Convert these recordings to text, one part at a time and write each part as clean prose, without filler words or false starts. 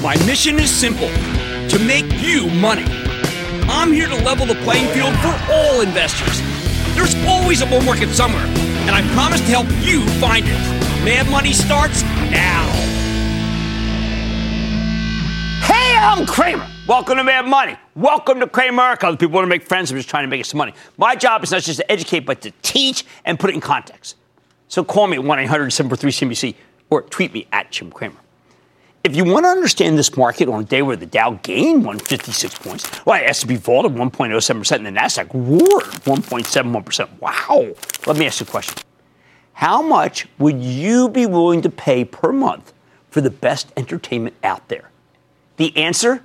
My mission is simple, to make you money. I'm here to level the playing field for all investors. There's always a bull market somewhere, and I promise to help you find it. Mad Money starts now. Hey, I'm Cramer. Welcome to Mad Money. Welcome to Cramerica. People want to make friends, I'm just trying to make some money. My job is not just to educate, but to teach and put it in context. So call me at 1-800-743-CNBC or tweet me at Jim Cramer. If you want to understand this market on a day where the Dow gained 156 points, well, S&P vaulted 1.07%, and the Nasdaq roared 1.71%. Wow. Let me ask you a question. How much would you be willing to pay per month for the best entertainment out there? The answer?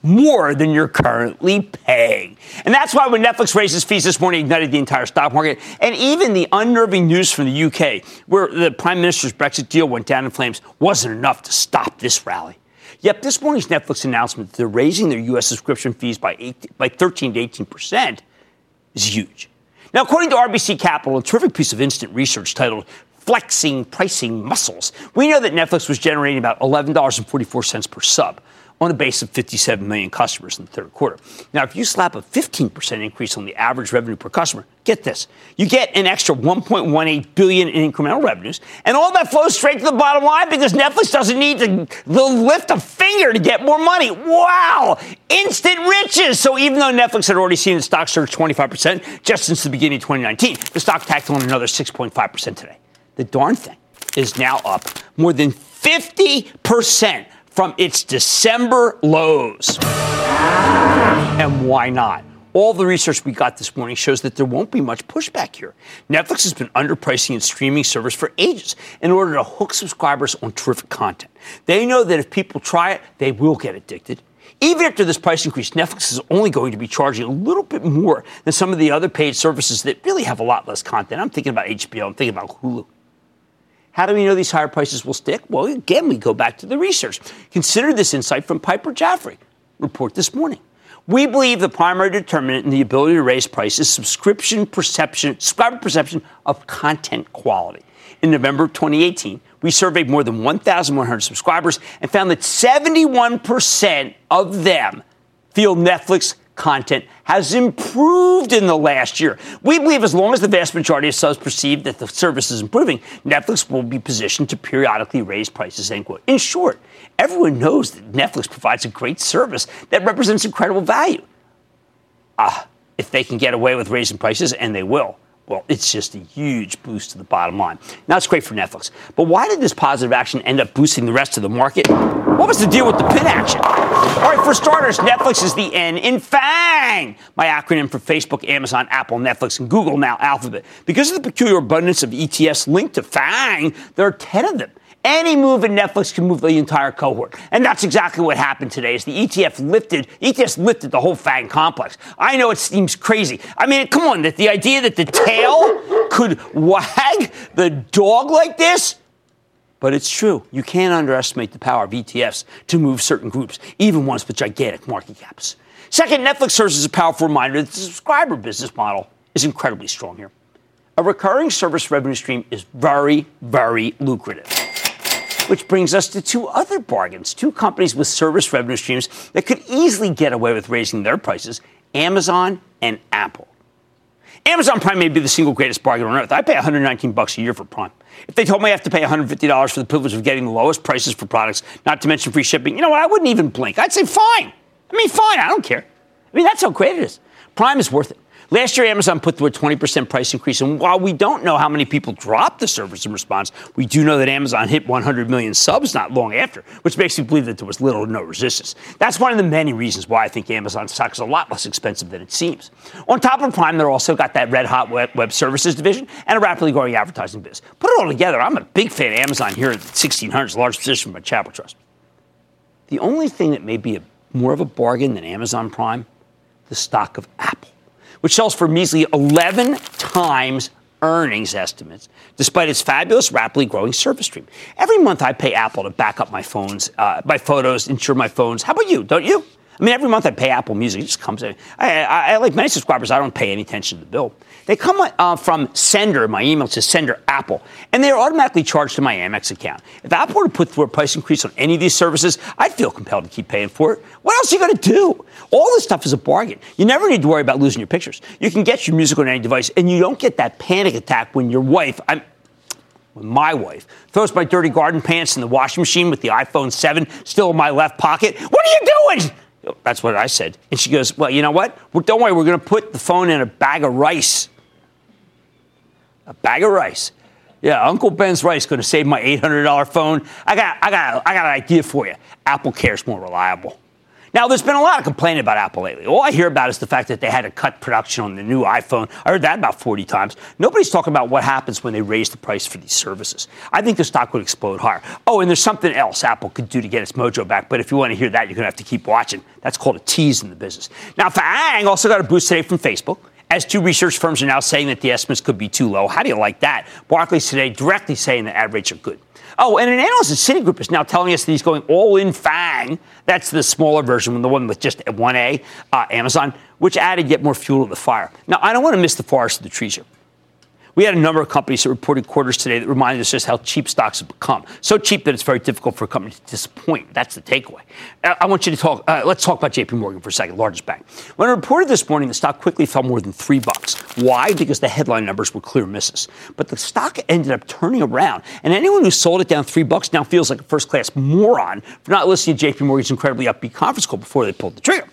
More than you're currently paying. And that's why when Netflix raised its fees this morning, it ignited the entire stock market. And even the unnerving news from the UK, where the Prime Minister's Brexit deal went down in flames, wasn't enough to stop this rally. Yet this morning's Netflix announcement that they're raising their U.S. subscription fees by 13 to 18% is huge. Now, according to RBC Capital, a terrific piece of instant research titled Flexing Pricing Muscles, we know that Netflix was generating about $11.44 per sub, on a base of 57 million customers in the third quarter. Now, if you slap a 15% increase on the average revenue per customer, get this, you get an extra $1.18 billion in incremental revenues, and all that flows straight to the bottom line because Netflix doesn't need to lift a finger to get more money. Wow! Instant riches! So even though Netflix had already seen the stock surge 25% just since the beginning of 2019, the stock tacked on another 6.5% today. The darn thing is now up more than 50% from its December lows. And why not? All the research we got this morning shows that there won't be much pushback here. Netflix has been underpricing its streaming service for ages in order to hook subscribers on terrific content. They know that if people try it, they will get addicted. Even after this price increase, Netflix is only going to be charging a little bit more than some of the other paid services that really have a lot less content. I'm thinking about HBO. I'm thinking about Hulu. How do we know these higher prices will stick? Well, again, we go back to the research. Consider this insight from Piper Jaffray, report this morning. We believe the primary determinant in the ability to raise prices is subscriber perception of content quality. In November of 2018, we surveyed more than 1,100 subscribers and found that 71% of them feel Netflix content has improved in the last year. We believe as long as the vast majority of subs perceive that the service is improving, Netflix will be positioned to periodically raise prices, end quote. In short, everyone knows that Netflix provides a great service that represents incredible value. If they can get away with raising prices, and they will, well, it's just a huge boost to the bottom line. Now, it's great for Netflix. But why did this positive action end up boosting the rest of the market? What was the deal with the pin action? All right, for starters, Netflix is the N in FANG, my acronym for Facebook, Amazon, Apple, Netflix, and Google, now Alphabet. Because of the peculiar abundance of ETFs linked to FANG, there are 10 of them. Any move in Netflix can move the entire cohort. And that's exactly what happened today is the ETFs lifted the whole FANG complex. I know it seems crazy. I mean, come on, that the idea that the tail could wag the dog like this? But it's true. You can't underestimate the power of ETFs to move certain groups, even ones with gigantic market caps. Second, Netflix serves as a powerful reminder that the subscriber business model is incredibly strong here. A recurring service revenue stream is very, very lucrative. Which brings us to two other bargains, two companies with service revenue streams that could easily get away with raising their prices, Amazon and Apple. Amazon Prime may be the single greatest bargain on earth. I pay $119 a year for Prime. If they told me I have to pay $150 for the privilege of getting the lowest prices for products, not to mention free shipping, you know what, I wouldn't even blink. I'd say fine. I don't care. That's how great it is. Prime is worth it. Last year, Amazon put through a 20% price increase, and while we don't know how many people dropped the service in response, we do know that Amazon hit 100 million subs not long after, which makes me believe that there was little to no resistance. That's one of the many reasons why I think Amazon stock is a lot less expensive than it seems. On top of Prime, they're also got that red-hot web services division and a rapidly growing advertising biz. Put it all together, I'm a big fan of Amazon here at 1600's large position by Chapel Trust. The only thing that may be more of a bargain than Amazon Prime, the stock of Apple, which sells for measly 11 times earnings estimates, despite its fabulous, rapidly growing service stream. Every month I pay Apple to back up my phones, my photos, insure my phones. How about you? Don't you? I mean, every month I pay Apple Music. It just comes in. I like many subscribers, I don't pay any attention to the bill. They come from Sender, my email to Sender Apple, and they are automatically charged to my Amex account. If Apple were to put through a price increase on any of these services, I'd feel compelled to keep paying for it. What else are you going to do? All this stuff is a bargain. You never need to worry about losing your pictures. You can get your music on any device, and you don't get that panic attack when your wife... my wife throws my dirty garden pants in the washing machine with the iPhone 7 still in my left pocket. What are you doing? That's what I said. And she goes, well, you know what? Well, don't worry. We're going to put the phone in a bag of rice. A bag of rice. Yeah, Uncle Ben's rice is going to save my $800 phone. I got an idea for you. Apple Care is more reliable. Now, there's been a lot of complaining about Apple lately. All I hear about is the fact that they had to cut production on the new iPhone. I heard that about 40 times. Nobody's talking about what happens when they raise the price for these services. I think the stock would explode higher. Oh, and there's something else Apple could do to get its mojo back, but if you want to hear that, you're going to have to keep watching. That's called a tease in the business. Now, FANG also got a boost today from Facebook, as two research firms are now saying that the estimates could be too low. How do you like that? Barclays today directly saying that ad rates are good. Oh, and an analyst at Citigroup is now telling us that he's going all in FANG. That's the smaller version, the one with just 1A, Amazon, which added yet more fuel to the fire. Now, I don't want to miss the forest of the trees here. We had a number of companies that reported quarters today that reminded us just how cheap stocks have become. So cheap that it's very difficult for a company to disappoint. That's the takeaway. I want you to talk. Let's talk about JP Morgan for a second, largest bank. When it reported this morning, the stock quickly fell more than $3. Why? Because the headline numbers were clear misses. But the stock ended up turning around, and anyone who sold it down $3 now feels like a first-class moron for not listening to JP Morgan's incredibly upbeat conference call before they pulled the trigger.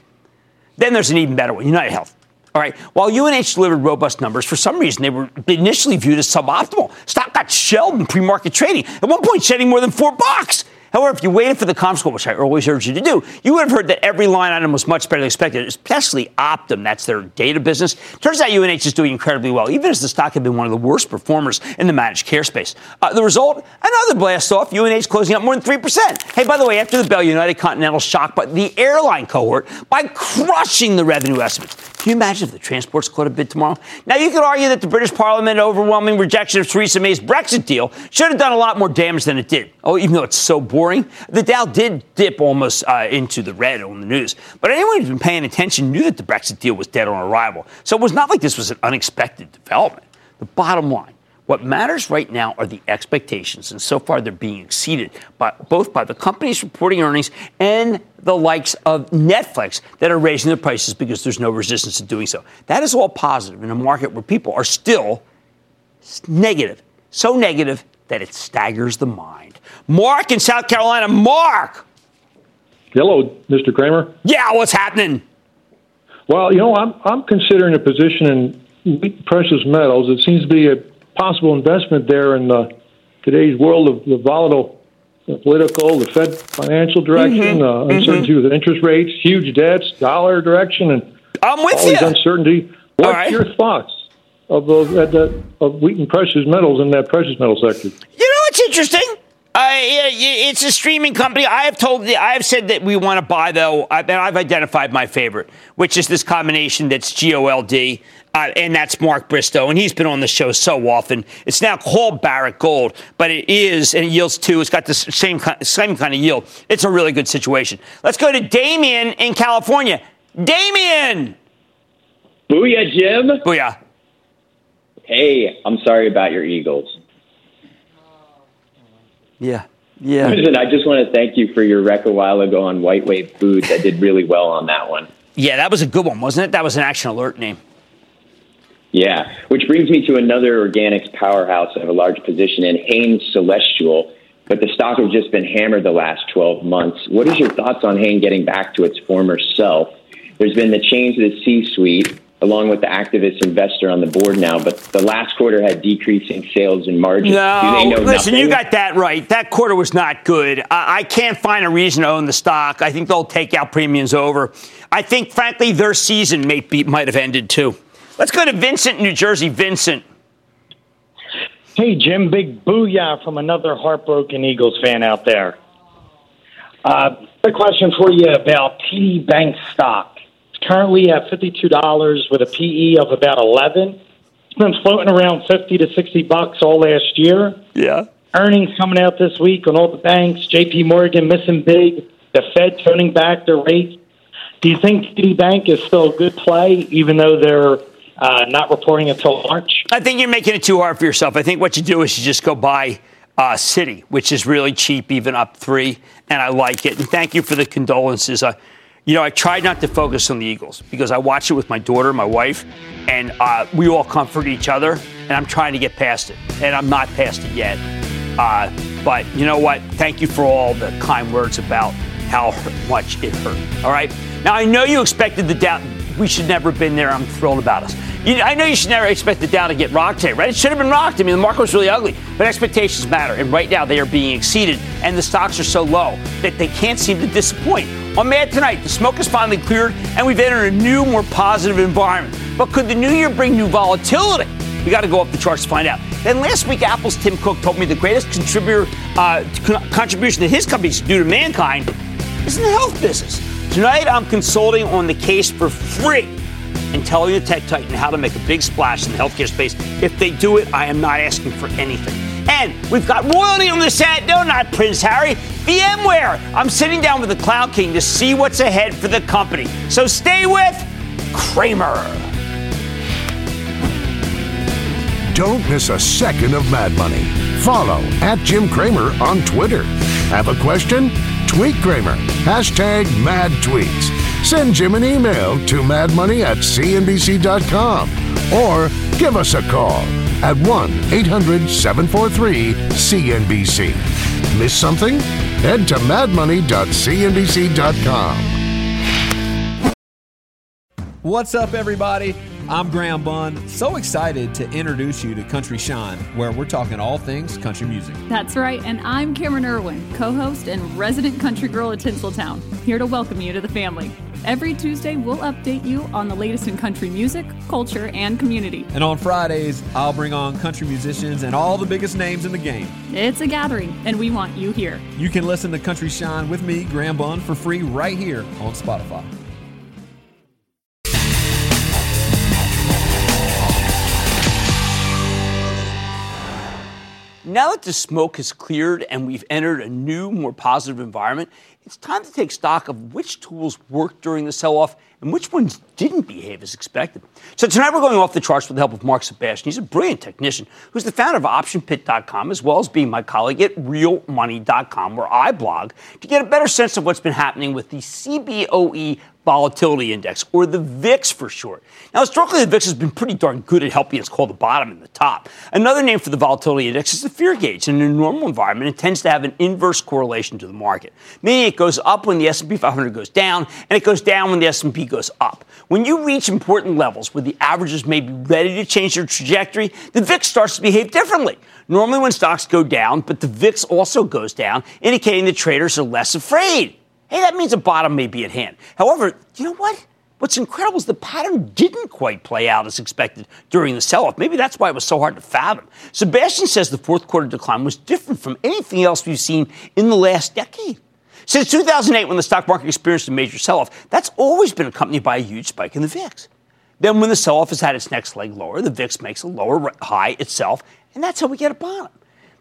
Then there's an even better one, UnitedHealth. All right. While UNH delivered robust numbers, for some reason, they were initially viewed as suboptimal. Stock got shelled in pre-market trading, at one point shedding more than $4. However, if you waited for the conference call, which I always urge you to do, you would have heard that every line item was much better than expected, especially Optum. That's their data business. Turns out UNH is doing incredibly well, even as the stock had been one of the worst performers in the managed care space. The result, another blast off, UNH closing up more than 3%. Hey, by the way, after the bell, United Continental shocked the airline cohort by crushing the revenue estimates. Can you imagine if the transports caught a bid tomorrow? Now, you could argue that the British Parliament's overwhelming rejection of Theresa May's Brexit deal should have done a lot more damage than it did. Oh, even though it's so boring. The Dow did dip almost into the red on the news. But anyone who's been paying attention knew that the Brexit deal was dead on arrival. So it was not like this was an unexpected development. The bottom line, what matters right now are the expectations. And so far, they're being exceeded both by the companies reporting earnings and the likes of Netflix that are raising their prices because there's no resistance to doing so. That is all positive in a market where people are still negative, so negative that it staggers the mind. Mark in South Carolina. Mark! Hello, Mr. Cramer. Yeah, what's happening? Well, you know, I'm considering a position in precious metals. It seems to be a possible investment there in today's world of the volatile political, the Fed financial direction, uncertainty with interest rates, huge debts, dollar direction, and I'm with all this uncertainty. What's your thoughts of wheat and precious metals in that precious metal sector? You know, it's interesting. It's a streaming company. I have said that we want to buy, though, and I've identified my favorite, which is this combination that's GOLD, and that's Mark Bristow, and he's been on the show so often. It's now called Barrick Gold, but it is, and it yields too. It's got the same kind of yield. It's a really good situation. Let's go to Damien in California. Damien! Booyah, Jim. Booyah. Hey, I'm sorry about your Eagles. Yeah. Listen, I just want to thank you for your rec a while ago on White Wave Foods. I did really well on that one. Yeah, that was a good one, wasn't it? That was an Action Alert name. Yeah, which brings me to another organics powerhouse. I have a large position in Hain Celestial, but the stock has just been hammered the last 12 months. What is your thoughts on Hain getting back to its former self? There's been the change to the C-suite, along with the activist investor on the board now, but the last quarter had decreasing sales and margins. No, listen, you got that right. That quarter was not good. I can't find a reason to own the stock. I think they'll take out premiums over. I think, frankly, their season might have ended, too. Let's go to Vincent, New Jersey. Vincent. Hey, Jim, big booyah from another heartbroken Eagles fan out there. A question for you about TD Bank stock. It's currently at $52 with a PE of about 11. It's been floating around $50 to $60 all last year. Yeah. Earnings coming out this week on all the banks. J.P. Morgan missing big. The Fed turning back their rates. Do you think TD Bank is still a good play, even though they're not reporting until March? I think you're making it too hard for yourself. I think what you do is you just go buy Citi, which is really cheap, even up 3, and I like it. And thank you for the condolences. I tried not to focus on the Eagles because I watch it with my daughter, my wife, and we all comfort each other, and I'm trying to get past it, and I'm not past it yet. But you know what? Thank you for all the kind words about how much it hurt. All right. Now, I know you expected the Dow. We should never have been there. I'm thrilled about us. I know you should never expect the Dow to get rocked today, right? It should have been rocked. I mean, the market was really ugly, but expectations matter. And right now they are being exceeded, and the stocks are so low that they can't seem to disappoint. On Mad Tonight, the smoke has finally cleared, and we've entered a new, more positive environment. But could the new year bring new volatility? We got to go up the charts to find out. Then last week, Apple's Tim Cook told me the greatest contribution that his company's due to mankind is in the health business. Tonight, I'm consulting on the case for free and telling the tech titan how to make a big splash in the healthcare space. If they do it, I am not asking for anything. And we've got royalty on the set. No, not Prince Harry. VMware. I'm sitting down with the Cloud King to see what's ahead for the company. So stay with Cramer. Don't miss a second of Mad Money. Follow @JimCramer on Twitter. Have a question? Tweet Cramer. #MadTweets. Send Jim an email to madmoney@cnbc.com or give us a call at 1-800-743-CNBC. Miss something? Head to madmoney.cnbc.com. What's up, everybody? I'm Graham Bunn. So excited to introduce you to Country Shine, where we're talking all things country music. That's right, and I'm Cameron Irwin, co-host and resident country girl at Tinseltown, here to welcome you to the family. Every Tuesday, we'll update you on the latest in country music, culture, and community. And on Fridays, I'll bring on country musicians and all the biggest names in the game. It's a gathering, and we want you here. You can listen to Country Shine with me, Graham Bunn, for free right here on Spotify. Now that the smoke has cleared and we've entered a new, more positive environment, it's time to take stock of which tools worked during the sell-off and which ones didn't behave as expected. So tonight we're going off the charts with the help of Mark Sebastian. He's a brilliant technician who's the founder of OptionPit.com, as well as being my colleague at RealMoney.com, where I blog, to get a better sense of what's been happening with the CBOE Volatility Index, or the VIX for short. Now, historically, the VIX has been pretty darn good at helping us call the bottom and the top. Another name for the volatility index is the fear gauge. In a normal environment, it tends to have an inverse correlation to the market, meaning it goes up when the S&P 500 goes down, and it goes down when the S&P goes up. When you reach important levels where the averages may be ready to change their trajectory, the VIX starts to behave differently. Normally, when stocks go down, but the VIX also goes down, indicating that traders are less afraid. Hey, that means a bottom may be at hand. However, you know what? What's incredible is the pattern didn't quite play out as expected during the sell-off. Maybe that's why it was so hard to fathom. Sebastian says the fourth quarter decline was different from anything else we've seen in the last decade. Since 2008, when the stock market experienced a major sell-off, that's always been accompanied by a huge spike in the VIX. Then when the sell-off has had its next leg lower, the VIX makes a lower high itself, and that's how we get a bottom.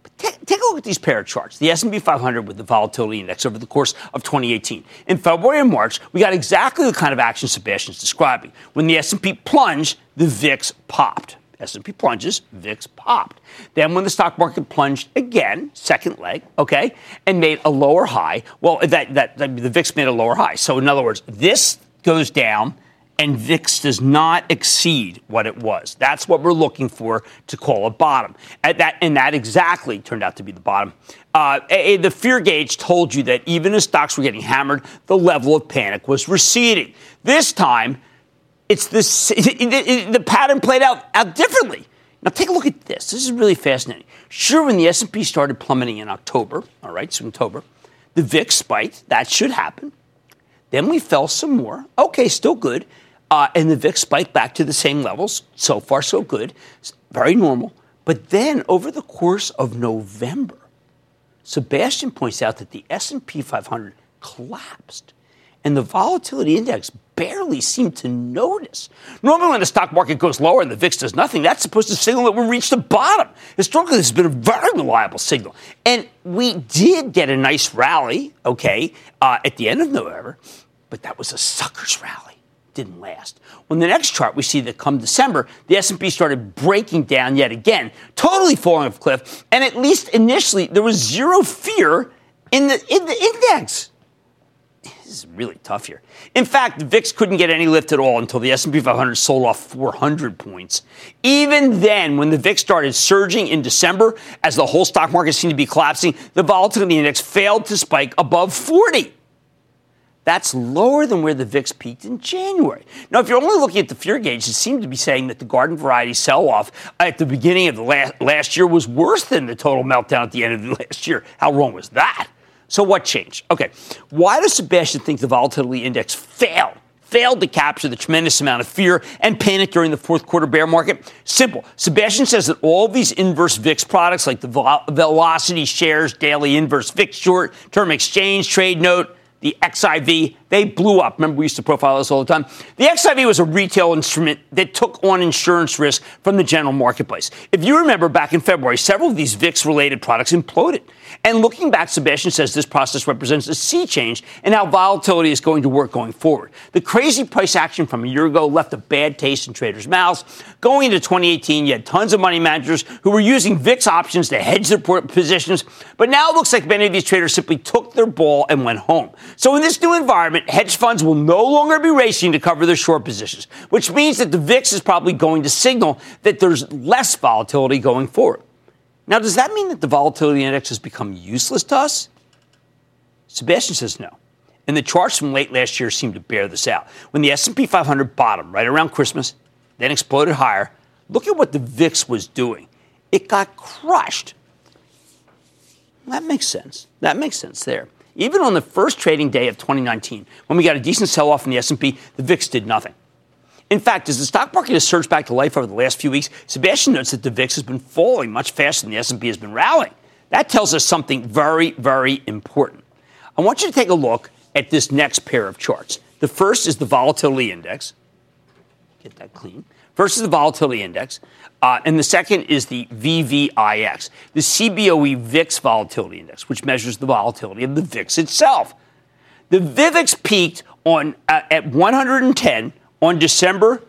But take a look at these pair of charts, the S&P 500 with the volatility index over the course of 2018. In February and March, we got exactly the kind of action Sebastian's describing. When the S&P plunged, the VIX popped. S&P plunges, VIX popped. Then when the stock market plunged again, second leg, okay, and made a lower high, well, the VIX made a lower high. So in other words, this goes down, and VIX does not exceed what it was. That's what we're looking for to call a bottom. That exactly turned out to be the bottom. The fear gauge told you that even as stocks were getting hammered, the level of panic was receding. This time, the pattern played out differently. Now, take a look at this. This is really fascinating. Sure, when the S&P started plummeting in October, all right, so October, the VIX spiked. That should happen. Then we fell some more. Okay, still good. And the VIX spiked back to the same levels. So far, so good. It's very normal. But then over the course of November, Sebastian points out that the S&P 500 collapsed. And the volatility index barely seemed to notice. Normally when the stock market goes lower and the VIX does nothing, that's supposed to signal that we reached the bottom. Historically, this has been a very reliable signal. And we did get a nice rally, at the end of November, but that was a sucker's rally. Didn't last. On the next chart, we see that come December, the S&P started breaking down yet again, totally falling off a cliff, and at least initially, there was zero fear in the index. This is really tough here. In fact, the VIX couldn't get any lift at all until the S&P 500 sold off 400 points. Even then, when the VIX started surging in December, as the whole stock market seemed to be collapsing, the volatility index failed to spike above 40. That's lower than where the VIX peaked in January. Now, if you're only looking at the fear gauge, it seemed to be saying that the garden variety sell-off at the beginning of the last year was worse than the total meltdown at the end of the last year. How wrong was that? So what changed? Okay, why does Sebastian think the volatility index failed to capture the tremendous amount of fear and panic during the fourth quarter bear market? Simple. Sebastian says that all these inverse VIX products like the velocity shares, daily inverse VIX short, term exchange, trade note, the XIV, they blew up. Remember, we used to profile this all the time. The XIV was a retail instrument that took on insurance risk from the general marketplace. If you remember, back in February, several of these VIX-related products imploded. And looking back, Sebastian says this process represents a sea change in how volatility is going to work going forward. The crazy price action from a year ago left a bad taste in traders' mouths. Going into 2018, you had tons of money managers who were using VIX options to hedge their positions. But now it looks like many of these traders simply took their ball and went home. So in this new environment, hedge funds will no longer be racing to cover their short positions, which means that the VIX is probably going to signal that there's less volatility going forward. Now, does that mean that the volatility index has become useless to us? Sebastian says no. And the charts from late last year seem to bear this out. When the S&P 500 bottomed right around Christmas, then exploded higher, look at what the VIX was doing. It got crushed. That makes sense there. Even on the first trading day of 2019, when we got a decent sell-off in the S&P, the VIX did nothing. In fact, as the stock market has surged back to life over the last few weeks, Sebastian notes that the VIX has been falling much faster than the S&P has been rallying. That tells us something very, very important. I want you to take a look at this next pair of charts. The first is the volatility index. Get that clean. First is the volatility index, and the second is the VVIX, the CBOE VIX volatility index, which measures the volatility of the VIX itself. The VVIX peaked at 110 on December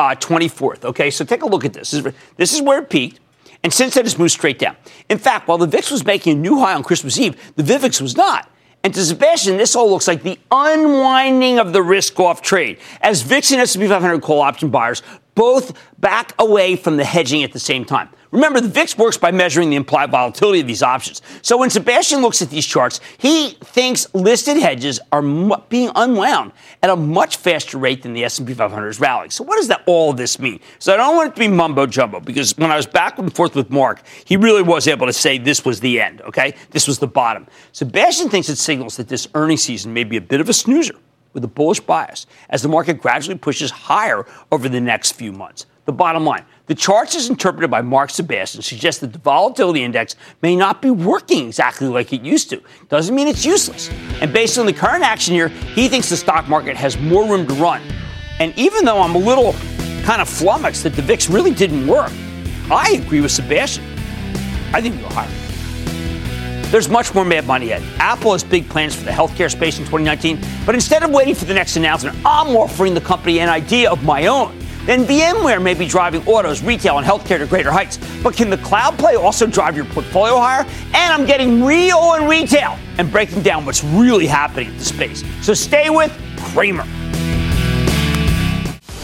24th. Okay, so take a look at this. This is where it peaked, and since then it's moved straight down. In fact, while the VIX was making a new high on Christmas Eve, the VVIX was not. And to Sebastian, this all looks like the unwinding of the risk-off trade, as VIX and S&P 500 call option buyers both back away from the hedging at the same time. Remember, the VIX works by measuring the implied volatility of these options. So when Sebastian looks at these charts, he thinks listed hedges are being unwound at a much faster rate than the S&P 500 is rallying. So what does all of this mean? So I don't want it to be mumbo-jumbo, because when I was back and forth with Mark, he really was able to say this was the end, okay? This was the bottom. Sebastian thinks it signals that this earnings season may be a bit of a snoozer with a bullish bias as the market gradually pushes higher over the next few months. The bottom line, the charts as interpreted by Mark Sebastian suggest that the volatility index may not be working exactly like it used to. Doesn't mean it's useless. And based on the current action here, he thinks the stock market has more room to run. And even though I'm a little kind of flummoxed that the VIX really didn't work, I agree with Sebastian. I think we go higher. There's much more Mad Money ahead. Apple has big plans for the healthcare space in 2019, but instead of waiting for the next announcement, I'm offering the company an idea of my own. Then VMware may be driving autos, retail, and healthcare to greater heights. But can the cloud play also drive your portfolio higher? And I'm getting real on retail and breaking down what's really happening in the space. So stay with Cramer.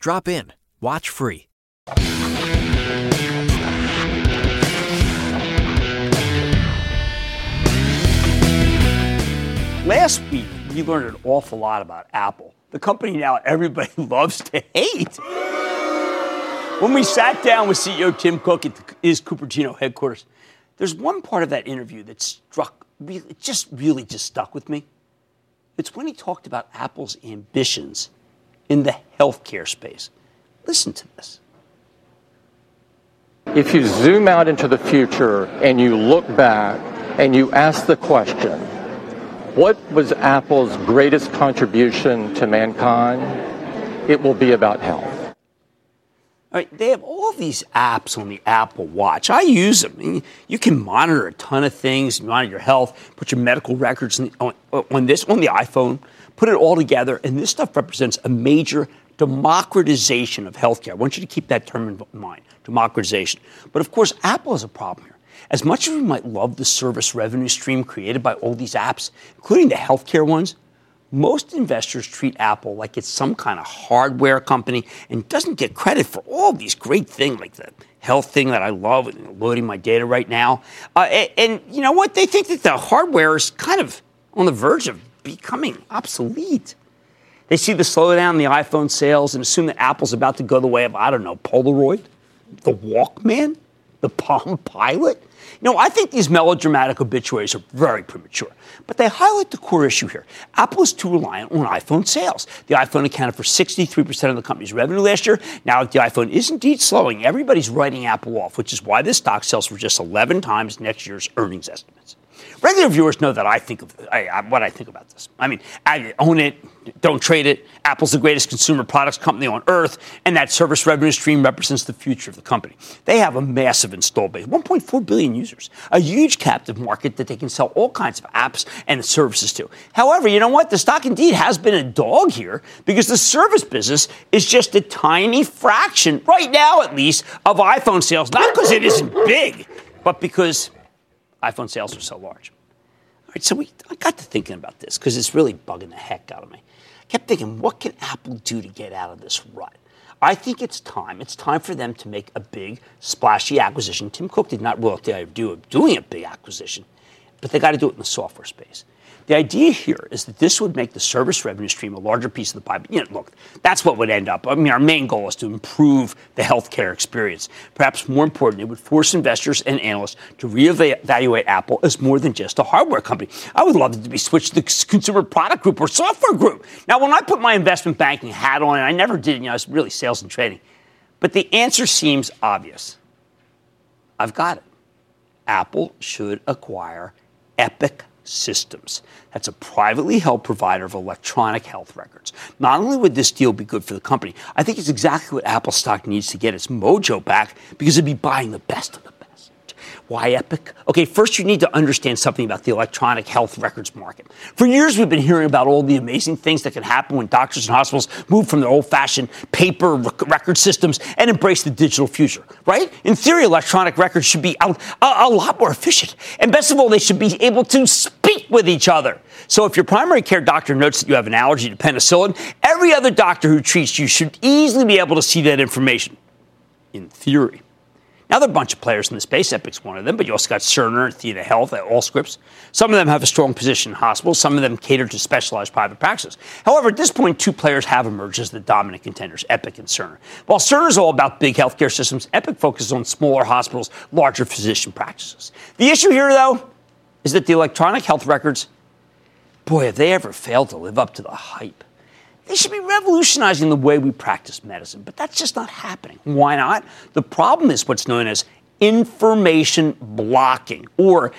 Drop in. Watch free. Last week, we learned an awful lot about Apple, the company now everybody loves to hate. When we sat down with CEO Tim Cook at his Cupertino headquarters, there's one part of that interview that really stuck with me. It's when he talked about Apple's ambitions in the healthcare space. Listen to this. If you zoom out into the future and you look back and you ask the question, what was Apple's greatest contribution to mankind? It will be about health. All right, they have all these apps on the Apple Watch. I use them. You can monitor a ton of things, monitor your health, put your medical records on the iPhone, put it all together, and this stuff represents a major democratization of healthcare. I want you to keep that term in mind, democratization. But of course, Apple has a problem here. As much as we might love the service revenue stream created by all these apps, including the healthcare ones, most investors treat Apple like it's some kind of hardware company and doesn't get credit for all these great things, like the health thing that I love, and loading my data right now. And you know what? They think that the hardware is kind of on the verge of becoming obsolete. They see the slowdown in the iPhone sales and assume that Apple's about to go the way of, I don't know, Polaroid, the Walkman, the Palm Pilot. No, I think these melodramatic obituaries are very premature, but they highlight the core issue here. Apple is too reliant on iPhone sales. The iPhone accounted for 63% of the company's revenue last year. Now that the iPhone is indeed slowing, everybody's writing Apple off, which is why this stock sells for just 11 times next year's earnings estimates. Regular viewers know that what I think about this. I mean, I own it, don't trade it. Apple's the greatest consumer products company on earth, and that service revenue stream represents the future of the company. They have a massive install base, 1.4 billion users, a huge captive market that they can sell all kinds of apps and services to. However, you know what? The stock indeed has been a dog here because the service business is just a tiny fraction, right now at least, of iPhone sales. Not because it isn't big, but because iPhone sales are so large. All right, so I got to thinking about this because it's really bugging the heck out of me. I kept thinking, what can Apple do to get out of this rut? I think it's time. It's time for them to make a big, splashy acquisition. Tim Cook did not rule out the idea of doing a big acquisition, but they got to do it in the software space. The idea here is that this would make the service revenue stream a larger piece of the pie. But, look, that's what would end up. I mean, our main goal is to improve the healthcare experience. Perhaps more important, it would force investors and analysts to reevaluate Apple as more than just a hardware company. I would love it to be switched to the consumer product group or software group. Now, when I put my investment banking hat on, and I never did, it's really sales and trading. But the answer seems obvious. I've got it. Apple should acquire Epic Systems. That's a privately held provider of electronic health records. Not only would this deal be good for the company, I think it's exactly what Apple stock needs to get its mojo back because it'd be buying the best of the best. Why Epic? Okay, first you need to understand something about the electronic health records market. For years we've been hearing about all the amazing things that can happen when doctors and hospitals move from their old-fashioned paper record systems and embrace the digital future, right? In theory, electronic records should be a lot more efficient. And best of all, they should be able to speak with each other. So if your primary care doctor notes that you have an allergy to penicillin, every other doctor who treats you should easily be able to see that information. In theory. Now, there are a bunch of players in the space. Epic's one of them, but you also got Cerner and Theta Health, Allscripts. Some of them have a strong position in hospitals. Some of them cater to specialized private practices. However, at this point, two players have emerged as the dominant contenders, Epic and Cerner. While Cerner is all about big healthcare systems, Epic focuses on smaller hospitals, larger physician practices. The issue here, though, is that the electronic health records, boy, have they ever failed to live up to the hype. They should be revolutionizing the way we practice medicine, but that's just not happening. Why not? The problem is what's known as information blocking or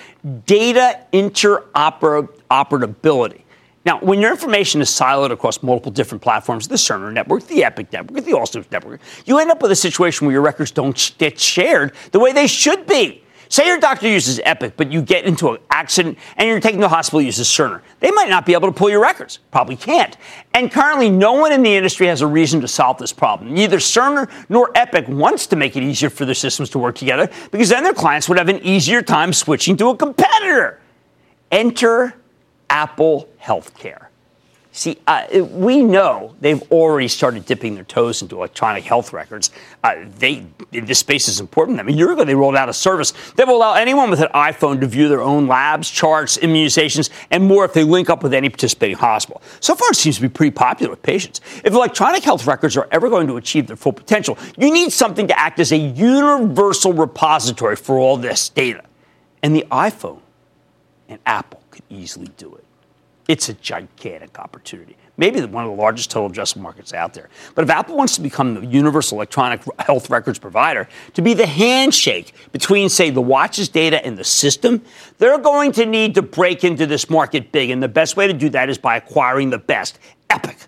data interoperability. Now, when your information is siloed across multiple different platforms, the Cerner network, the Epic network, the Allscripts network, you end up with a situation where your records don't get shared the way they should be. Say your doctor uses Epic, but you get into an accident and you're taken to the hospital uses Cerner. They might not be able to pull your records. Probably can't. And currently, no one in the industry has a reason to solve this problem. Neither Cerner nor Epic wants to make it easier for their systems to work together, because then their clients would have an easier time switching to a competitor. Enter Apple Healthcare. See, we know they've already started dipping their toes into electronic health records. This space is important. I mean, a year ago, they rolled out a service that will allow anyone with an iPhone to view their own labs, charts, immunizations, and more if they link up with any participating hospital. So far, it seems to be pretty popular with patients. If electronic health records are ever going to achieve their full potential, you need something to act as a universal repository for all this data. And the iPhone and Apple could easily do it. It's a gigantic opportunity, maybe one of the largest total addressable markets out there. But if Apple wants to become the universal electronic health records provider, to be the handshake between, say, the watch's data and the system, they're going to need to break into this market big. And the best way to do that is by acquiring the best, Epic.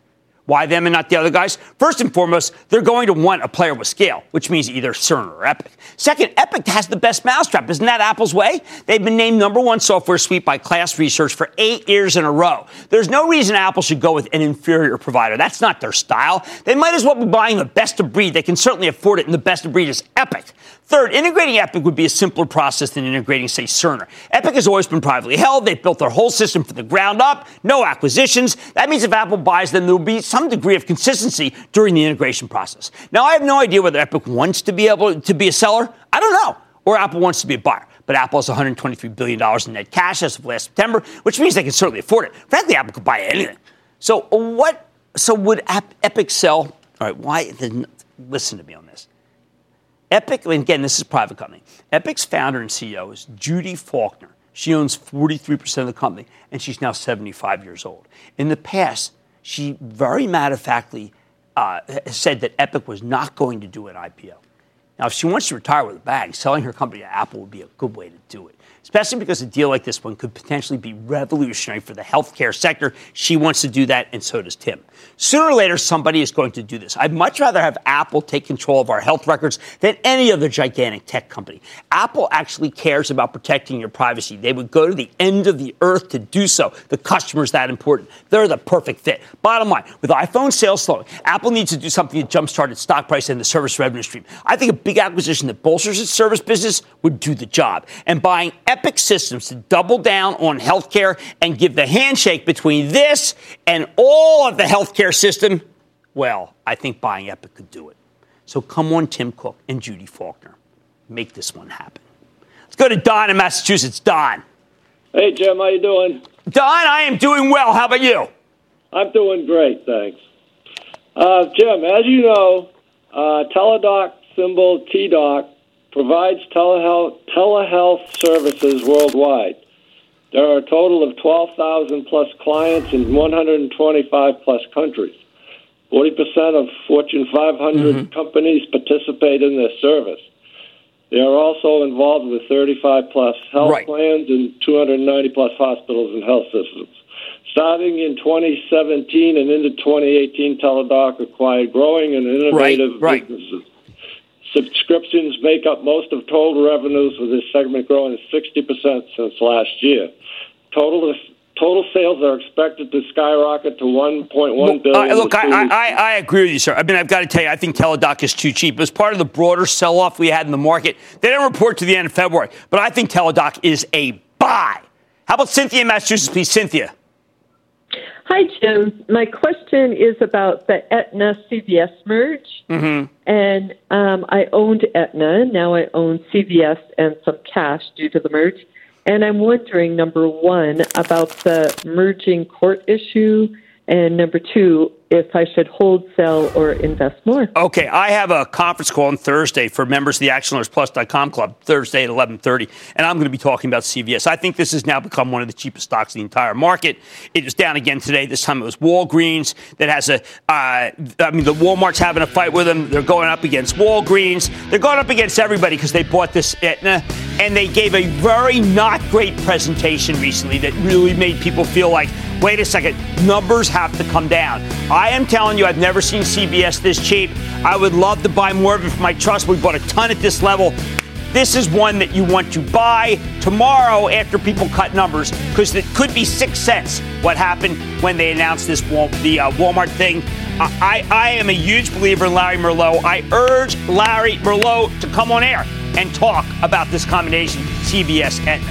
Why them and not the other guys? First and foremost, they're going to want a player with scale, which means either Cerner or Epic. Second, Epic has the best mousetrap. Isn't that Apple's way? They've been named number one software suite by Class Research for 8 years in a row. There's no reason Apple should go with an inferior provider. That's not their style. They might as well be buying the best of breed. They can certainly afford it, and the best of breed is Epic. Third, integrating Epic would be a simpler process than integrating, say, Cerner. Epic has always been privately held. They've built their whole system from the ground up. No acquisitions. That means if Apple buys them, there will be some degree of consistency during the integration process. Now, I have no idea whether Epic wants to be able to be a seller. I don't know. Or Apple wants to be a buyer. But Apple has $123 billion in net cash as of last September, which means they can certainly afford it. Frankly, Apple could buy anything. So would Epic sell? All right, why? Then listen to me on this. Epic, and again, this is a private company. Epic's founder and CEO is Judy Faulkner. She owns 43% of the company, and she's now 75 years old. In the past, she very matter-of-factly said that Epic was not going to do an IPO. Now, if she wants to retire with a bang, selling her company to Apple would be a good way to do it, especially because a deal like this one could potentially be revolutionary for the healthcare sector. She wants to do that, and so does Tim. Sooner or later, somebody is going to do this. I'd much rather have Apple take control of our health records than any other gigantic tech company. Apple actually cares about protecting your privacy. They would go to the end of the earth to do so. The customer's that important. They're the perfect fit. Bottom line, with iPhone sales slowing, Apple needs to do something to jumpstart its stock price and the service revenue stream. I think a big acquisition that bolsters its service business would do the job. And buying Epic Systems to double down on healthcare and give the handshake between this and all of the healthcare system, well, I think buying Epic could do it. So come on, Tim Cook and Judy Faulkner. Make this one happen. Let's go to Don in Massachusetts. Don. Hey, Jim. How you doing? Don, I am doing well. How about you? I'm doing great, thanks. Jim, as you know, Teladoc, symbol TDoc, provides telehealth services worldwide. There are a total of 12,000-plus clients in 125-plus countries. 40% of Fortune 500 companies participate in their service. They are also involved with 35-plus health plans and 290-plus hospitals and health systems. Starting in 2017 and into 2018, Teladoc acquired growing and innovative businesses. Subscriptions make up most of total revenues, with this segment growing 60% since last year. Total sales are expected to skyrocket to $1.1 billion. Look, I agree with you, sir. I mean, I've got to tell you, I think Teladoc is too cheap. It was part of the broader sell-off we had in the market. They didn't report to the end of February, but I think Teladoc is a buy. How about Cynthia in Massachusetts, please? Cynthia. Hi, Jim. My question is about the Aetna-CVS merge. And I owned Aetna. Now I own CVS and some cash due to the merge. And I'm wondering, number one, about the merging court issue. And number two, if I should hold, sell, or invest more. Okay, I have a conference call on Thursday for members of the ActionLearnersPlus.com club, Thursday at 11:30, and I'm going to be talking about CVS. I think this has now become one of the cheapest stocks in the entire market. It was down again today. This time it was Walgreens that has the Walmart's having a fight with them. They're going up against Walgreens. They're going up against everybody because they bought this Aetna, and they gave a very not great presentation recently that really made people feel like, wait a second, numbers have to come down. I am telling you, I've never seen CVS this cheap. I would love to buy more of it for my trust. We bought a ton at this level. this is one that you want to buy tomorrow after people cut numbers, because it could be 6 cents what happened when they announced this Walmart thing. I am a huge believer in Larry Merlo. I urge Larry Merlo to come on air and talk about this combination, CVS and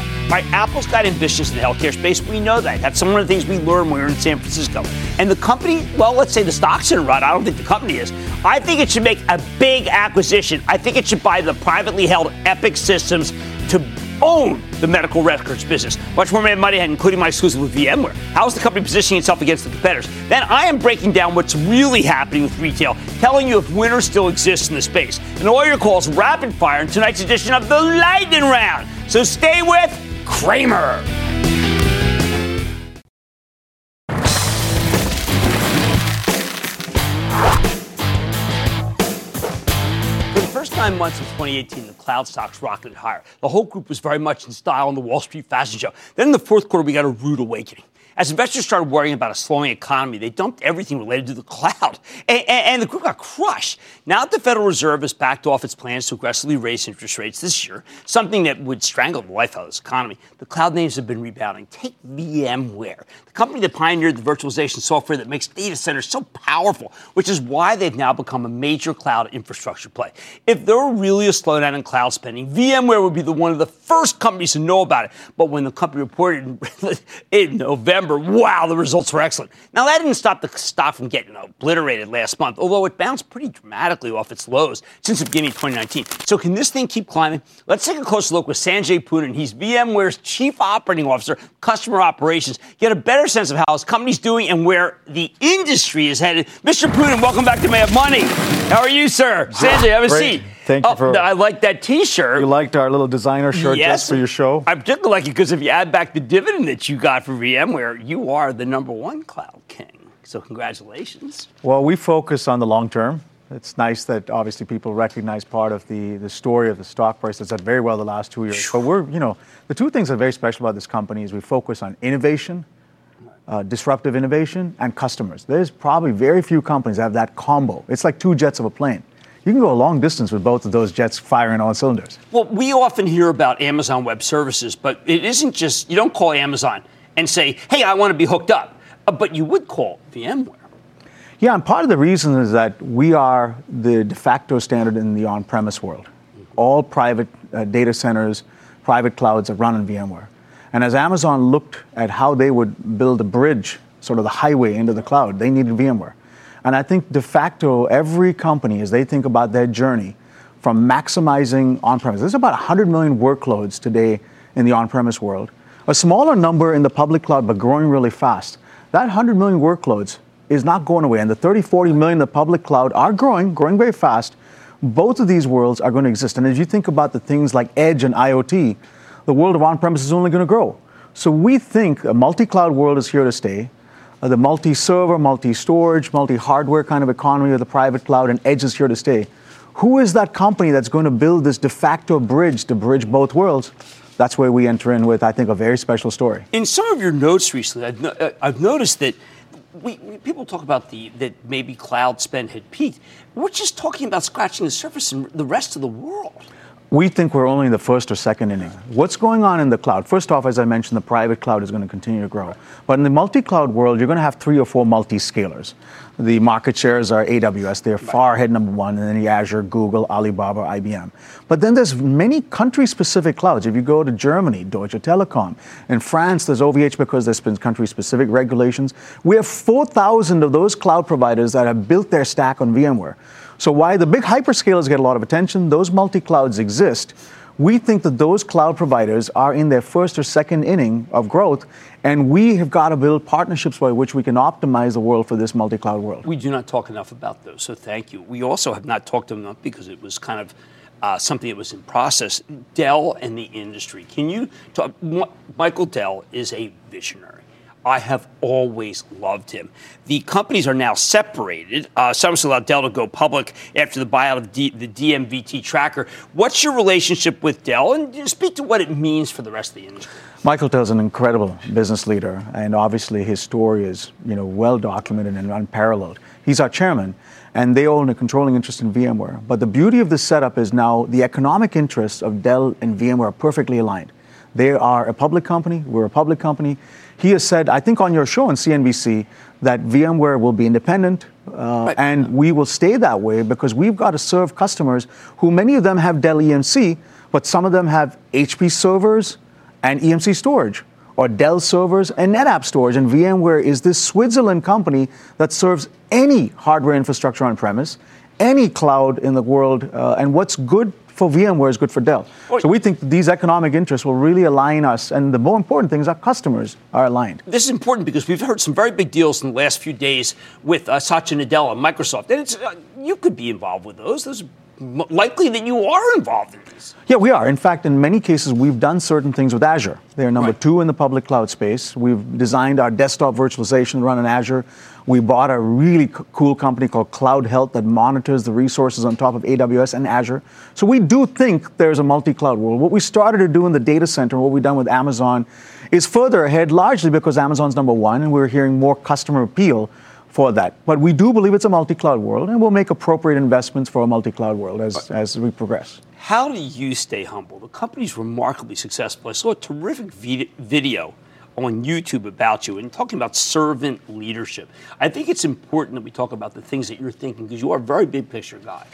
Apple's got ambitions in the healthcare space. We know that. That's one of the things we learned when we were in San Francisco. And the company, well, let's say the stock's in a run. I don't think the company is. I think it should make a big acquisition. I think it should buy the privately held Epic Systems to own the medical records business. Much more Mad Money, including my exclusive with VMware. How is the company positioning itself against the competitors? Then I am breaking down what's really happening with retail, telling you if winners still exist in the space. And all your calls rapid fire in tonight's edition of the Lightning Round. So stay with Cramer. First 9 months of 2018, the cloud stocks rocketed higher. The whole group was very much in style on the Wall Street fashion show. Then in the fourth quarter, we got a rude awakening. As investors started worrying about a slowing economy, they dumped everything related to the cloud, and the group got crushed. Now that the Federal Reserve has backed off its plans to aggressively raise interest rates this year, something that would strangle the life out of this economy, the cloud names have been rebounding. Take VMware, the company that pioneered the virtualization software that makes data centers so powerful, which is why they've now become a major cloud infrastructure play. If there were really a slowdown in cloud spending, VMware would be one of the first companies to know about it. But when the company reported in November, wow, the results were excellent. Now, that didn't stop the stock from getting obliterated last month, although it bounced pretty dramatically off its lows since the beginning of 2019. So can this thing keep climbing? Let's take a closer look with Sanjay Poonen. He's VMware's Chief Operating Officer, Customer Operations. Get a better sense of how his company's doing and where the industry is headed. Mr. Poonen, welcome back to Mad Money. How are you, sir? Sanjay, have a seat. Thank you for. I like that T-shirt. You liked our little designer shirt just for your show. I particularly like it because if you add back the dividend that you got for VMware, you are the #1 cloud king. So congratulations. Well, we focus on the long term. It's nice that obviously people recognize part of the story of the stock price that's done very well the last 2 years. But we're, you know, the two things that are very special about this company is we focus on innovation, disruptive innovation, and customers. There's probably very few companies that have that combo. It's like two jets of a plane. You can go a long distance with both of those jets firing on cylinders. Well, we often hear about Amazon Web Services, but it isn't just, you don't call Amazon and say, hey, I want to be hooked up, but you would call VMware. Yeah, and part of the reason is that we are the de facto standard in the on-premise world. All private data centers, private clouds are run on VMware. And as Amazon looked at how they would build a bridge, sort of the highway into the cloud, they needed VMware. And I think de facto, every company, as they think about their journey from maximizing on-premise, there's about 100 million workloads today in the on-premise world, a smaller number in the public cloud, but growing really fast. That 100 million workloads is not going away. And the 30, 40 million in the public cloud are growing very fast. Both of these worlds are going to exist. And as you think about the things like edge and IoT, the world of on-premise is only going to grow. So we think a multi-cloud world is here to stay. The multi-server, multi-storage, multi-hardware kind of economy of the private cloud and edge is here to stay. Who is that company that's going to build this de facto bridge to bridge both worlds? That's where we enter in with, I think, a very special story. In some of your notes recently, I've noticed that people talk about that maybe cloud spend had peaked. We're just talking about scratching the surface in the rest of the world. We think we're only in the first or second inning. What's going on in the cloud? First off, as I mentioned, the private cloud is going to continue to grow. But in the multi-cloud world, you're going to have 3 or 4 multi-scalers. The market shares are AWS. They're far ahead, #1, and then the Azure, Google, Alibaba, IBM. But then there's many country-specific clouds. If you go to Germany, Deutsche Telekom. In France, there's OVH because there's been country-specific regulations. We have 4,000 of those cloud providers that have built their stack on VMware. So why the big hyperscalers get a lot of attention, those multi-clouds exist. We think that those cloud providers are in their first or second inning of growth, and we have got to build partnerships by which we can optimize the world for this multi-cloud world. We do not talk enough about those, so thank you. We also have not talked enough because it was kind of something that was in process. Dell and the industry. Can you talk? Michael Dell is a visionary. I have always loved him. The companies are now separated. Some allowed Dell to go public after the buyout of the DMVT tracker. What's your relationship with Dell? And speak to what it means for the rest of the industry. Michael Till's an incredible business leader, and obviously his story is, you know, well documented and unparalleled. He's our chairman, and they own a controlling interest in VMware. But the beauty of this setup is now the economic interests of Dell and VMware are perfectly aligned. They are a public company. We're a public company. He has said, I think on your show on CNBC, that VMware will be independent, right. And we will stay that way because we've got to serve customers who many of them have Dell EMC, but some of them have HP servers and EMC storage, or Dell servers and NetApp storage. And VMware is this Switzerland company that serves any hardware infrastructure on-premise, any cloud in the world, and what's good for VMware is good for Dell. So we think that these economic interests will really align us, and the more important thing is our customers are aligned. This is important because we've heard some very big deals in the last few days with Satya Nadella and Microsoft, and it's, you could be involved with those. Those likely that you are involved in this. Yeah, we are. In fact, in many cases, we've done certain things with Azure. They are number two in the public cloud space. We've designed our desktop virtualization to run on Azure. We bought a really cool company called Cloud Health that monitors the resources on top of AWS and Azure. So we do think there's a multi-cloud world. What we started to do in the data center, what we've done with Amazon, is further ahead, largely because Amazon's number one, and we're hearing more customer appeal for that. But we do believe it's a multi-cloud world, and we'll make appropriate investments for a multi-cloud world as we progress. How do you stay humble? The company's remarkably successful. I saw a terrific video on YouTube about you and talking about servant leadership. I think it's important that we talk about the things that you're thinking because you are a very big picture guy.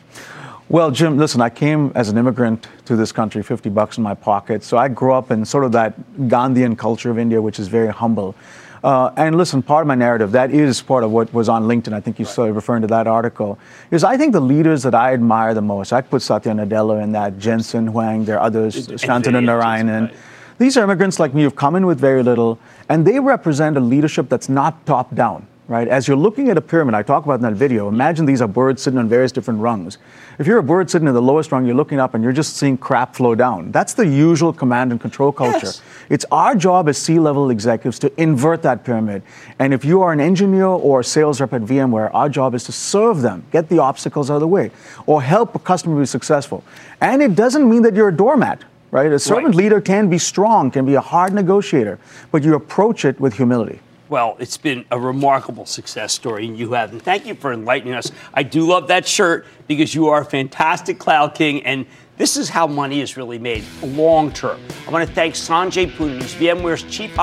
Well, Jim, listen, I came as an immigrant to this country, $50 in my pocket. So I grew up in sort of that Gandhian culture of India, which is very humble. And listen, part of my narrative, that is part of what was on LinkedIn, I think you saw referring to that article, is I think the leaders that I admire the most, I put Satya Nadella in that, Jensen Huang, there are others, Shantanu Narayanan. Right. These are immigrants like me who've come in with very little, and they represent a leadership that's not top-down. Right? As you're looking at a pyramid, I talk about in that video, imagine these are birds sitting on various different rungs. If you're a bird sitting in the lowest rung, you're looking up and you're just seeing crap flow down. That's the usual command and control culture. Yes. It's our job as C-level executives to invert that pyramid. And if you are an engineer or a sales rep at VMware, our job is to serve them, get the obstacles out of the way, or help a customer be successful. And it doesn't mean that you're a doormat. Right? A servant leader can be strong, can be a hard negotiator, but you approach it with humility. Well, it's been a remarkable success story, and you have. And thank you for enlightening us. I do love that shirt because you are a fantastic cloud king, and this is how money is really made, long term. I want to thank Sanjay Poonen, who's VMware's Chief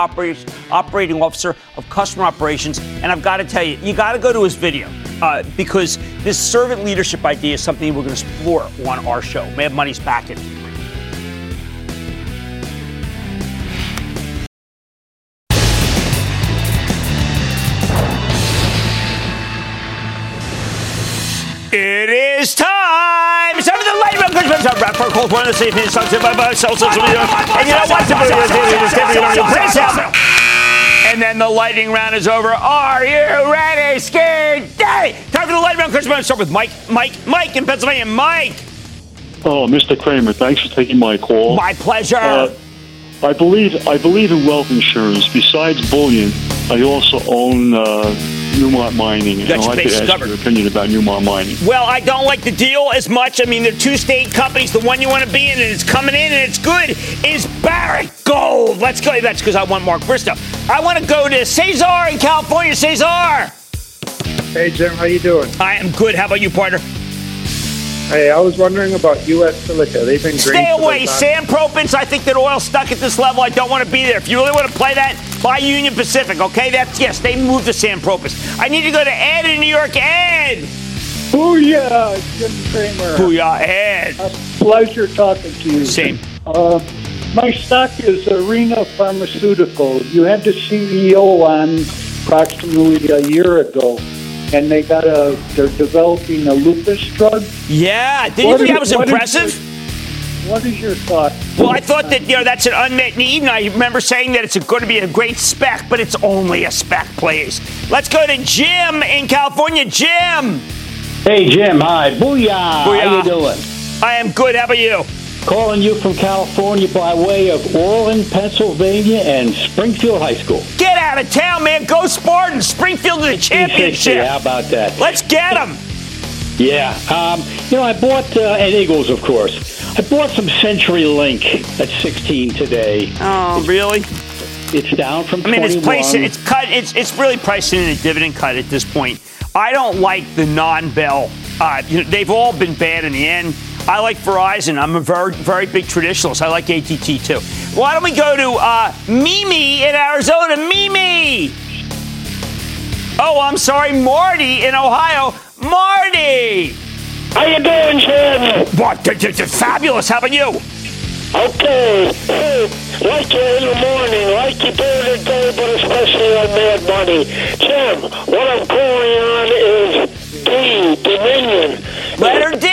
Operating Officer of Customer Operations. And I've got to tell you, you got to go to his video because this servant leadership idea is something we're going to explore on our show. Mad Money's back in. It is time! It's time for the lightning round. It's time for Rap for Cold. One of the safety stocks in my mind. Sell social media. And you know what? And then the lightning round is over. Are you ready? Scared day! Time for the lightning round. Chris, we're going to start with Mike in Pennsylvania. Mike! Oh, Mr. Cramer, thanks for taking my call. My pleasure. I believe in wealth insurance. Besides bullion, I also own Newmont Mining. That's and I'd like to ask your opinion about Newmont Mining. Well, I don't like the deal as much. I mean, they're two state companies. The one you want to be in, and it's coming in, and it's good, is Barrick Gold. Let's go. That's because I want Mark Bristow. I want to go to Cesar in California. Cesar. Hey, Jim. How you doing? I am good. How about you, partner? Hey, I was wondering about U.S. Silica. They've been great. Stay away. Sam Propin's, I think that oil's stuck at this level. I don't want to be there. If you really want to play that, buy Union Pacific, okay? That's, yes, they moved to Sam Propin. I need to go to Ed in New York. Ed! Booyah, Jim Cramer. Booyah, Ed. A pleasure talking to you. Same. My stock is Arena Pharmaceutical. You had the CEO on approximately a year ago. And they got they're developing a lupus drug. Yeah, didn't you think that was impressive? What is your thought? Well, I thought that, you know, that's an unmet need, and I remember saying that it's going to be a great spec, but it's only a spec, please. Let's go to Jim in California. Jim. Hey, Jim. Hi. Booyah. Booyah. How you doing? I am good. How about you? Calling you from California by way of Orland, Pennsylvania, and Springfield High School. Get out of town, man. Go Spartans. Springfield is a championship. How about that? Let's get them. Yeah. You know, I bought at Eagles, of course. I bought some CenturyLink at 16 today. Oh, really? It's down from 21. I mean, it's really pricing in a dividend cut at this point. I don't like the non-Bell. They've all been bad in the end. I like Verizon. I'm a very, very big traditionalist. I like AT&T, too. Why don't we go to Mimi in Arizona? Mimi! Oh, I'm sorry, Marty in Ohio. Marty! How you doing, Jim? What? Fabulous. How about you? Okay. Hey, like you in the morning, like you do every day, but especially on Mad Money. Jim, what I'm calling on is D, Dominion. Letter D.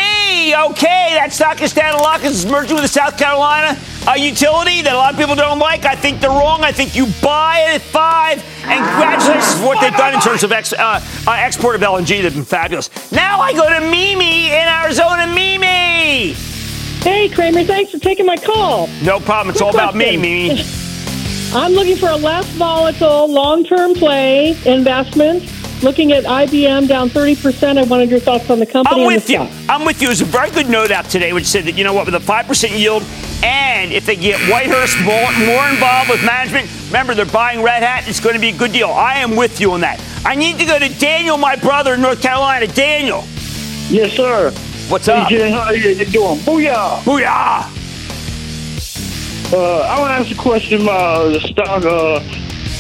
Okay, that stock is down a lot because it's merging with the South Carolina utility that a lot of people don't like. I think they're wrong. I think you buy it at 5. And congratulations for what they've done in terms of export of LNG. They've been fabulous. Now I go to Mimi in Arizona. Mimi! Hey, Cramer, thanks for taking my call. No problem. It's all about me, Mimi. I'm looking for a less volatile, long-term play investment. Looking at IBM down 30%. I wanted your thoughts on the company. I'm with you. I'm with you. It was a very good note out today, which said that, you know what, with a 5% yield, and if they get Whitehurst more involved with management, remember, they're buying Red Hat. It's going to be a good deal. I am with you on that. I need to go to Daniel, my brother in North Carolina. Daniel. Yes, sir. What's up? How are you doing? Booyah! Booyah! I want to ask a question about the stock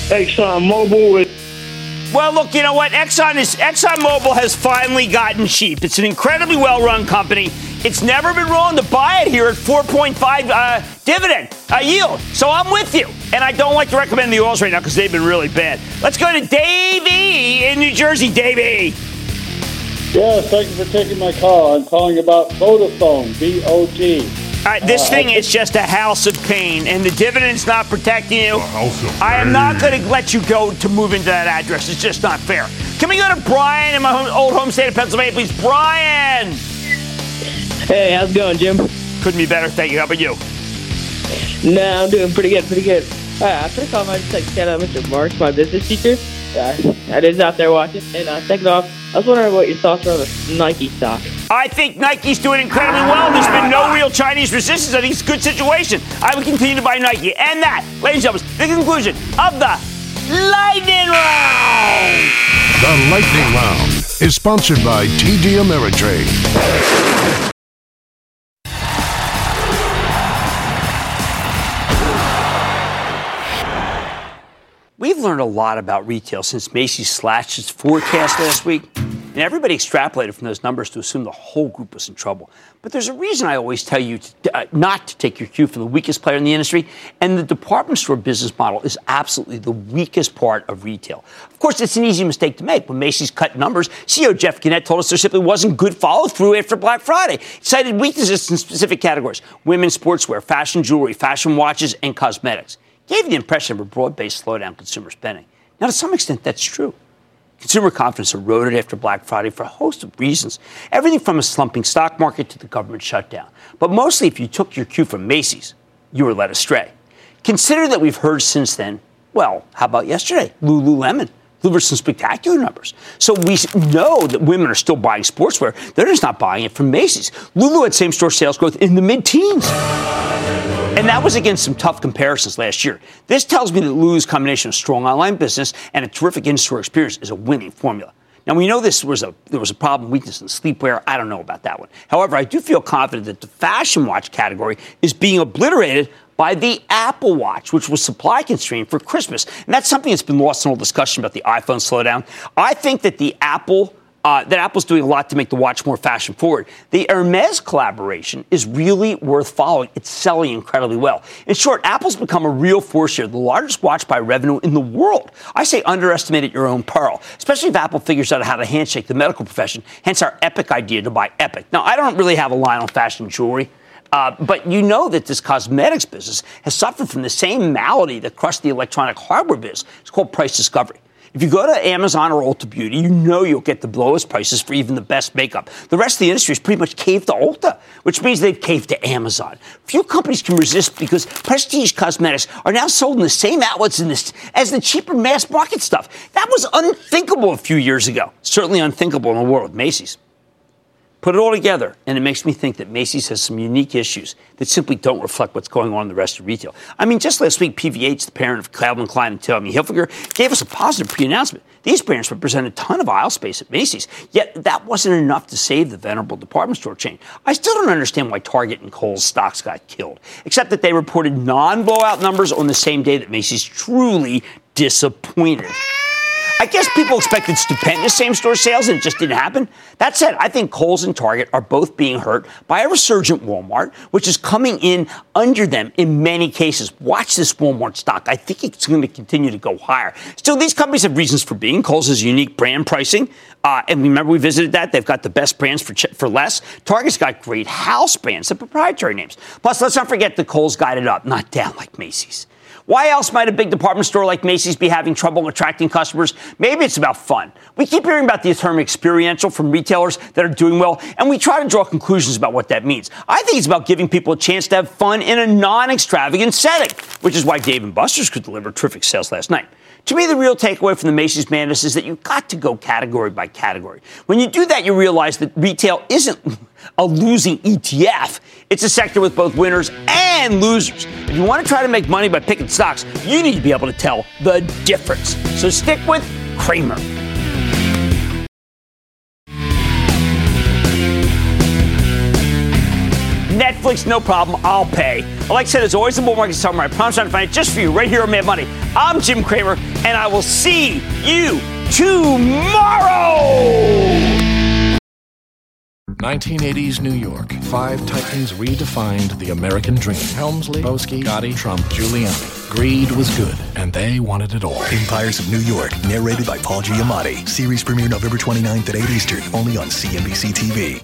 ExxonMobil. Well, look, you know what? ExxonMobil has finally gotten cheap. It's an incredibly well-run company. It's never been wrong to buy it here at 4.5 dividend yield. So I'm with you. And I don't like to recommend the oils right now because they've been really bad. Let's go to Davey in New Jersey. Davey. Yes, thank you for taking my call. I'm calling about Vodafone, B-O-T. All right, this thing is just a house of pain, and the dividend's not protecting you. I am not going to let you go to move into that address. It's just not fair. Can we go to Brian in my old home state of Pennsylvania, please? Brian! Hey, how's it going, Jim? Couldn't be better, thank you. How about you? No, I'm doing pretty good. All right, first off, I just like to shout out Mr. Marks, my business teacher. I was out there watching. And second off, I was wondering what your thoughts were on the Nike stock. I think Nike's doing incredibly well. There's been no real Chinese resistance. I think it's a good situation. I would continue to buy Nike. And that, ladies and gentlemen, the conclusion of the Lightning Round. The Lightning Round is sponsored by TD Ameritrade. We've learned a lot about retail since Macy's slashed its forecast last week, and everybody extrapolated from those numbers to assume the whole group was in trouble. But there's a reason I always tell you not to take your cue from the weakest player in the industry, and the department store business model is absolutely the weakest part of retail. Of course, it's an easy mistake to make. When Macy's cut numbers, CEO Jeff Gennett told us there simply wasn't good follow-through after Black Friday. He cited weaknesses in specific categories: women's sportswear, fashion jewelry, fashion watches, and cosmetics. Gave the impression of a broad-based slowdown in consumer spending. Now, to some extent, that's true. Consumer confidence eroded after Black Friday for a host of reasons, everything from a slumping stock market to the government shutdown. But mostly, if you took your cue from Macy's, you were led astray. Consider that we've heard since then, well, how about yesterday? Lululemon delivered some spectacular numbers. So we know that women are still buying sportswear. They're just not buying it from Macy's. Lulu had same-store sales growth in the mid-teens. And that was against some tough comparisons last year. This tells me that Lulu's combination of strong online business and a terrific in-store experience is a winning formula. Now, we know there was a problem, weakness in sleepwear. I don't know about that one. However, I do feel confident that the fashion watch category is being obliterated by the Apple Watch, which was supply constrained for Christmas. And that's something that's been lost in all discussion about the iPhone slowdown. I think that Apple's doing a lot to make the watch more fashion forward. The Hermes collaboration is really worth following. It's selling incredibly well. In short, Apple's become a real force here, the largest watch by revenue in the world. I say underestimate at your own peril, especially if Apple figures out how to handshake the medical profession, hence our Epic idea to buy Epic. Now, I don't really have a line on fashion jewelry. But you know that this cosmetics business has suffered from the same malady that crushed the electronic hardware biz. It's called price discovery. If you go to Amazon or Ulta Beauty, you know you'll get the lowest prices for even the best makeup. The rest of the industry is pretty much caved to Ulta, which means they've caved to Amazon. Few companies can resist because prestige cosmetics are now sold in the same outlets as the cheaper mass market stuff. That was unthinkable a few years ago. Certainly unthinkable in a world of Macy's. Put it all together, and it makes me think that Macy's has some unique issues that simply don't reflect what's going on in the rest of retail. I mean, just last week, PVH, the parent of Calvin Klein and Tommy Hilfiger, gave us a positive pre-announcement. These brands represent a ton of aisle space at Macy's, yet that wasn't enough to save the venerable department store chain. I still don't understand why Target and Kohl's stocks got killed, except that they reported non-blowout numbers on the same day that Macy's truly disappointed. I guess people expected stupendous same-store sales, and it just didn't happen. That said, I think Kohl's and Target are both being hurt by a resurgent Walmart, which is coming in under them in many cases. Watch this Walmart stock. I think it's going to continue to go higher. Still, these companies have reasons for being. Kohl's has unique brand pricing. And remember, we visited that. They've got the best brands for less. Target's got great house brands, the proprietary names. Plus, let's not forget that Kohl's guided up, not down like Macy's. Why else might a big department store like Macy's be having trouble attracting customers? Maybe it's about fun. We keep hearing about the term experiential from retailers that are doing well, and we try to draw conclusions about what that means. I think it's about giving people a chance to have fun in a non-extravagant setting, which is why Dave & Buster's could deliver terrific sales last night. To me, the real takeaway from the Macy's madness is that you've got to go category by category. When you do that, you realize that retail isn't a losing ETF. It's a sector with both winners and losers. If you want to try to make money by picking stocks, you need to be able to tell the difference. So stick with Cramer. Netflix, no problem. I'll pay. Like I said, as always, the bull market summer. I promise I'll find it just for you right here on Mad Money. I'm Jim Cramer, and I will see you tomorrow. 1980s New York. Five titans redefined the American dream. Helmsley, Bosky, Gotti, Trump, Giuliani. Greed was good, and they wanted it all. Empires of New York, narrated by Paul Giamatti. Series premiere November 29th at 8 Eastern, only on CNBC TV.